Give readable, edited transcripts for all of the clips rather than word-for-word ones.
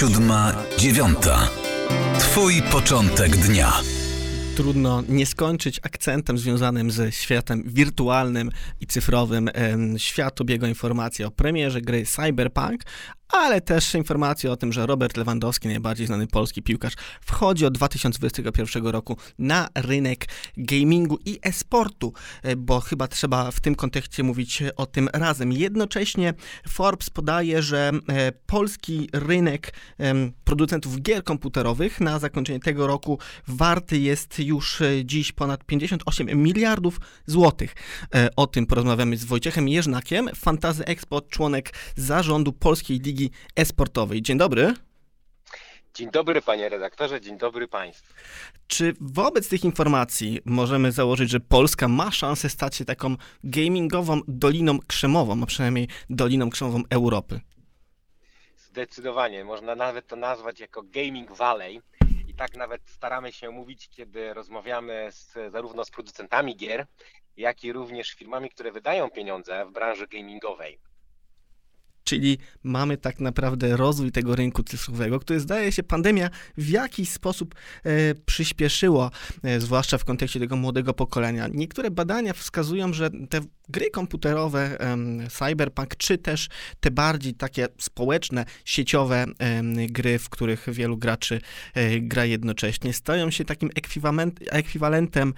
7-9. Twój początek dnia. Trudno nie skończyć akcentem związanym ze światem wirtualnym i cyfrowym. Świat obiegła informacje o premierze gry Cyberpunk, ale też informacje o tym, że Robert Lewandowski, najbardziej znany polski piłkarz, wchodzi od 2021 roku na rynek gamingu i e-sportu, bo chyba trzeba w tym kontekście mówić o tym razem. Jednocześnie Forbes podaje, że polski rynek producentów gier komputerowych na zakończenie tego roku warty jest już dziś ponad 58 miliardów złotych. O tym porozmawiamy z Wojciechem Jeżnakiem, Fantasy Expo, członek zarządu Polskiej Ligi Esportowej. Dzień dobry. Dzień dobry, panie redaktorze, dzień dobry państwu. Czy wobec tych informacji możemy założyć, że Polska ma szansę stać się taką gamingową doliną krzemową, a przynajmniej doliną krzemową Europy? Zdecydowanie. Można nawet to nazwać jako gaming valley. I tak nawet staramy się mówić, kiedy rozmawiamy zarówno z producentami gier, jak i również firmami, które wydają pieniądze w branży gamingowej. Czyli mamy tak naprawdę rozwój tego rynku cyfrowego, który zdaje się pandemia w jakiś sposób przyspieszyło, zwłaszcza w kontekście tego młodego pokolenia. Niektóre badania wskazują, że te gry komputerowe, Cyberpunk, czy też te bardziej takie społeczne, sieciowe gry, w których wielu graczy gra jednocześnie, stają się takim ekwiwalentem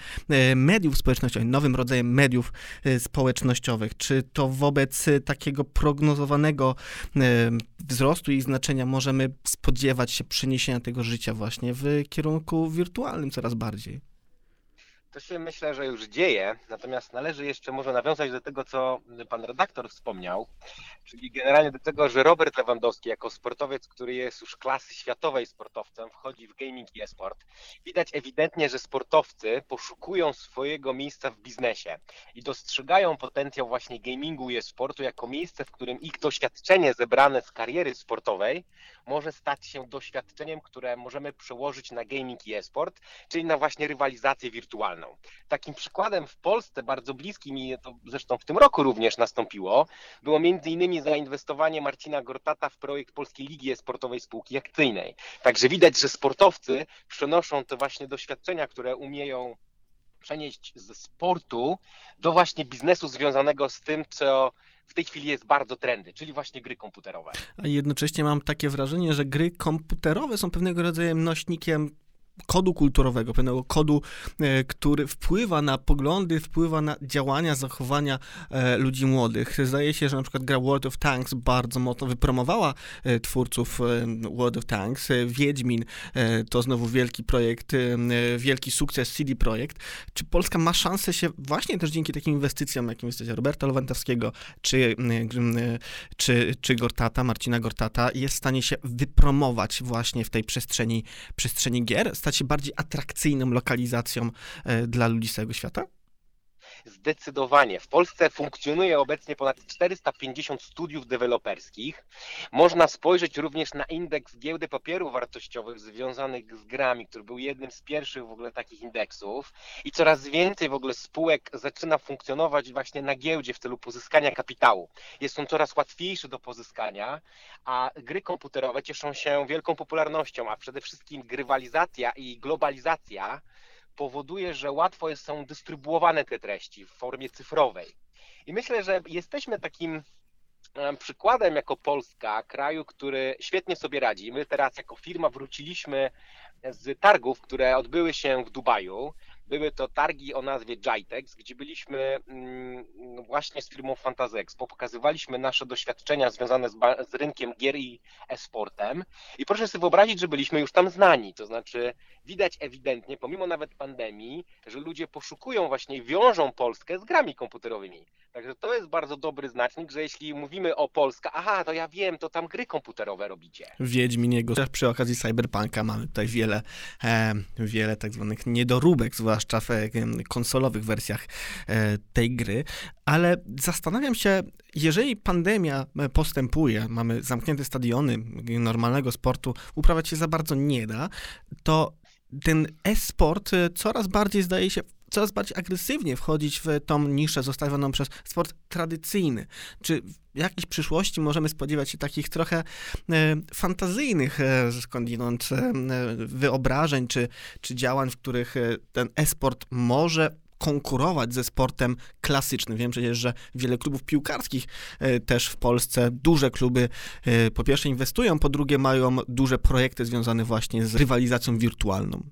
mediów społecznościowych, nowym rodzajem mediów społecznościowych. Czy to wobec takiego prognozowanego wzrostu i znaczenia możemy spodziewać się przeniesienia tego życia właśnie w kierunku wirtualnym coraz bardziej? To się myślę, że już dzieje, natomiast należy jeszcze może nawiązać do tego, co pan redaktor wspomniał, czyli generalnie do tego, że Robert Lewandowski jako sportowiec, który jest już klasy światowej sportowcem, wchodzi w gaming i e-sport. Widać ewidentnie, że sportowcy poszukują swojego miejsca w biznesie i dostrzegają potencjał właśnie gamingu i e-sportu jako miejsce, w którym ich doświadczenie zebrane z kariery sportowej może stać się doświadczeniem, które możemy przełożyć na gaming i e-sport, czyli na właśnie rywalizację wirtualną. Takim przykładem w Polsce, bardzo bliskim i to zresztą w tym roku również nastąpiło, było m.in. zainwestowanie Marcina Gortata w projekt Polskiej Ligi Esportowej Spółki Akcyjnej. Także widać, że sportowcy przenoszą te właśnie doświadczenia, które umieją przenieść ze sportu do właśnie biznesu związanego z tym, co w tej chwili jest bardzo trendy, czyli właśnie gry komputerowe. A jednocześnie mam takie wrażenie, że gry komputerowe są pewnego rodzaju nośnikiem kodu kulturowego, pewnego kodu, który wpływa na poglądy, wpływa na działania, zachowania ludzi młodych. Zdaje się, że na przykład gra World of Tanks bardzo mocno wypromowała twórców World of Tanks. Wiedźmin to znowu wielki projekt, wielki sukces CD Projekt. Czy Polska ma szansę się właśnie też dzięki takim inwestycjom, jakim jesteście Roberta Lewandowskiego, czy Gortata, Marcina Gortata, jest w stanie się wypromować właśnie w tej przestrzeni gier, stać się bardziej atrakcyjną lokalizacją dla ludzi z całego świata? Zdecydowanie. W Polsce funkcjonuje obecnie ponad 450 studiów deweloperskich. Można spojrzeć również na indeks giełdy papierów wartościowych związanych z grami, który był jednym z pierwszych w ogóle takich indeksów i coraz więcej w ogóle spółek zaczyna funkcjonować właśnie na giełdzie w celu pozyskania kapitału. Jest on coraz łatwiejszy do pozyskania, a gry komputerowe cieszą się wielką popularnością, a przede wszystkim grywalizacja i globalizacja powoduje, że łatwo są dystrybuowane te treści w formie cyfrowej. I myślę, że jesteśmy takim przykładem jako Polska, kraju, który świetnie sobie radzi. My teraz jako firma wróciliśmy z targów, które odbyły się w Dubaju. Były to targi o nazwie Gitex, gdzie byliśmy właśnie z firmą Fantasy Expo, pokazywaliśmy nasze doświadczenia związane z rynkiem gier i e-sportem i proszę sobie wyobrazić, że byliśmy już tam znani, to znaczy widać ewidentnie, pomimo nawet pandemii, że ludzie poszukują właśnie, wiążą Polskę z grami komputerowymi. Także to jest bardzo dobry znacznik, że jeśli mówimy o Polsce, to ja wiem, to tam gry komputerowe robicie. Wiedźminiego. Przy okazji Cyberpunka mamy tutaj wiele tak zwanych niedoróbek, zwłaszcza w konsolowych wersjach tej gry, ale zastanawiam się, jeżeli pandemia postępuje, mamy zamknięte stadiony, normalnego sportu uprawiać się za bardzo nie da, to ten e-sport coraz bardziej zdaje się coraz bardziej agresywnie wchodzić w tą niszę zostawioną przez sport tradycyjny. Czy w jakiejś przyszłości możemy spodziewać się takich trochę fantazyjnych skądinąd wyobrażeń czy działań, w których ten e-sport może konkurować ze sportem klasycznym? Wiem przecież, że wiele klubów piłkarskich też w Polsce, duże kluby po pierwsze inwestują, po drugie mają duże projekty związane właśnie z rywalizacją wirtualną.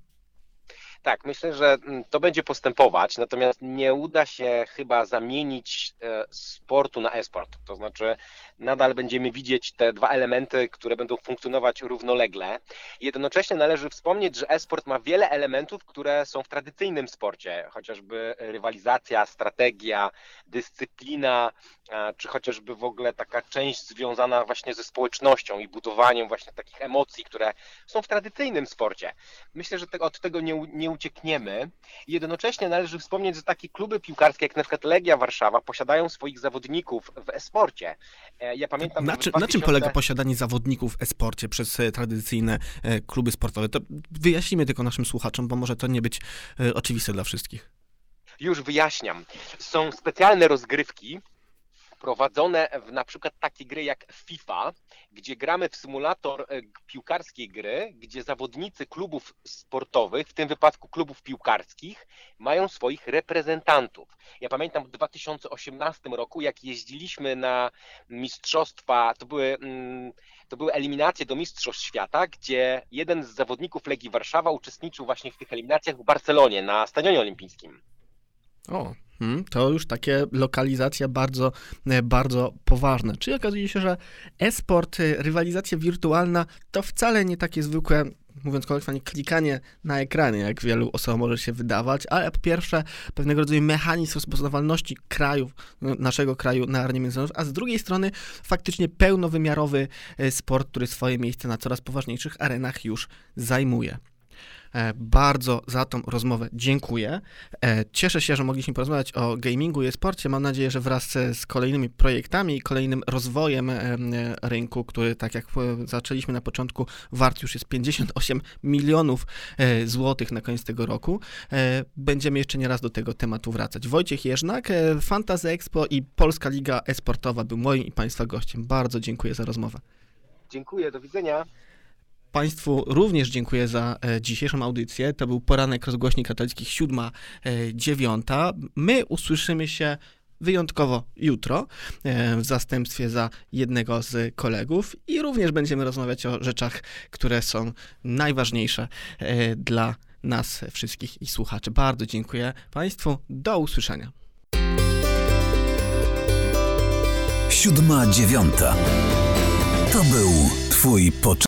Tak, myślę, że to będzie postępować, natomiast nie uda się chyba zamienić sportu na e-sport. To znaczy nadal będziemy widzieć te dwa elementy, które będą funkcjonować równolegle. Jednocześnie należy wspomnieć, że e-sport ma wiele elementów, które są w tradycyjnym sporcie, chociażby rywalizacja, strategia, dyscyplina, czy chociażby w ogóle taka część związana właśnie ze społecznością i budowaniem właśnie takich emocji, które są w tradycyjnym sporcie. Myślę, że od tego nie uciekniemy. Jednocześnie należy wspomnieć, że takie kluby piłkarskie jak na przykład Legia Warszawa posiadają swoich zawodników w e-sporcie. Ja pamiętam, na czym polega posiadanie zawodników w e-sporcie przez tradycyjne kluby sportowe? To wyjaśnijmy tylko naszym słuchaczom, bo może to nie być oczywiste dla wszystkich. Już wyjaśniam. Są specjalne rozgrywki prowadzone w na przykład takie gry jak FIFA, gdzie gramy w symulator piłkarskiej gry, gdzie zawodnicy klubów sportowych, w tym wypadku klubów piłkarskich, mają swoich reprezentantów. Ja pamiętam w 2018 roku, jak jeździliśmy na mistrzostwa, to były eliminacje do Mistrzostw Świata, gdzie jeden z zawodników Legii Warszawa uczestniczył właśnie w tych eliminacjach w Barcelonie, na Stadionie Olimpijskim. O, to już takie lokalizacja bardzo, bardzo poważna. Czyli okazuje się, że e-sport, rywalizacja wirtualna to wcale nie takie zwykłe, mówiąc kolokwialnie, klikanie na ekranie, jak wielu osobom może się wydawać, ale po pierwsze pewnego rodzaju mechanizm rozpoznawalności naszego kraju na arenie międzynarodowej, a z drugiej strony faktycznie pełnowymiarowy sport, który swoje miejsce na coraz poważniejszych arenach już zajmuje. Bardzo za tą rozmowę dziękuję. Cieszę się, że mogliśmy porozmawiać o gamingu i e-sporcie. Mam nadzieję, że wraz z kolejnymi projektami i kolejnym rozwojem rynku, który tak jak zaczęliśmy na początku, wart już jest 58 milionów złotych na koniec tego roku. Będziemy jeszcze nie raz do tego tematu wracać. Wojciech Jeżnak, Fantasy Expo i Polska Liga Esportowa był moim i Państwa gościem. Bardzo dziękuję za rozmowę. Dziękuję, do widzenia. Państwu również dziękuję za dzisiejszą audycję. To był poranek rozgłośni katolickich 7:09. My usłyszymy się wyjątkowo jutro w zastępstwie za jednego z kolegów i również będziemy rozmawiać o rzeczach, które są najważniejsze dla nas wszystkich i słuchaczy. Bardzo dziękuję Państwu. Do usłyszenia. 7:09. To był Twój początek.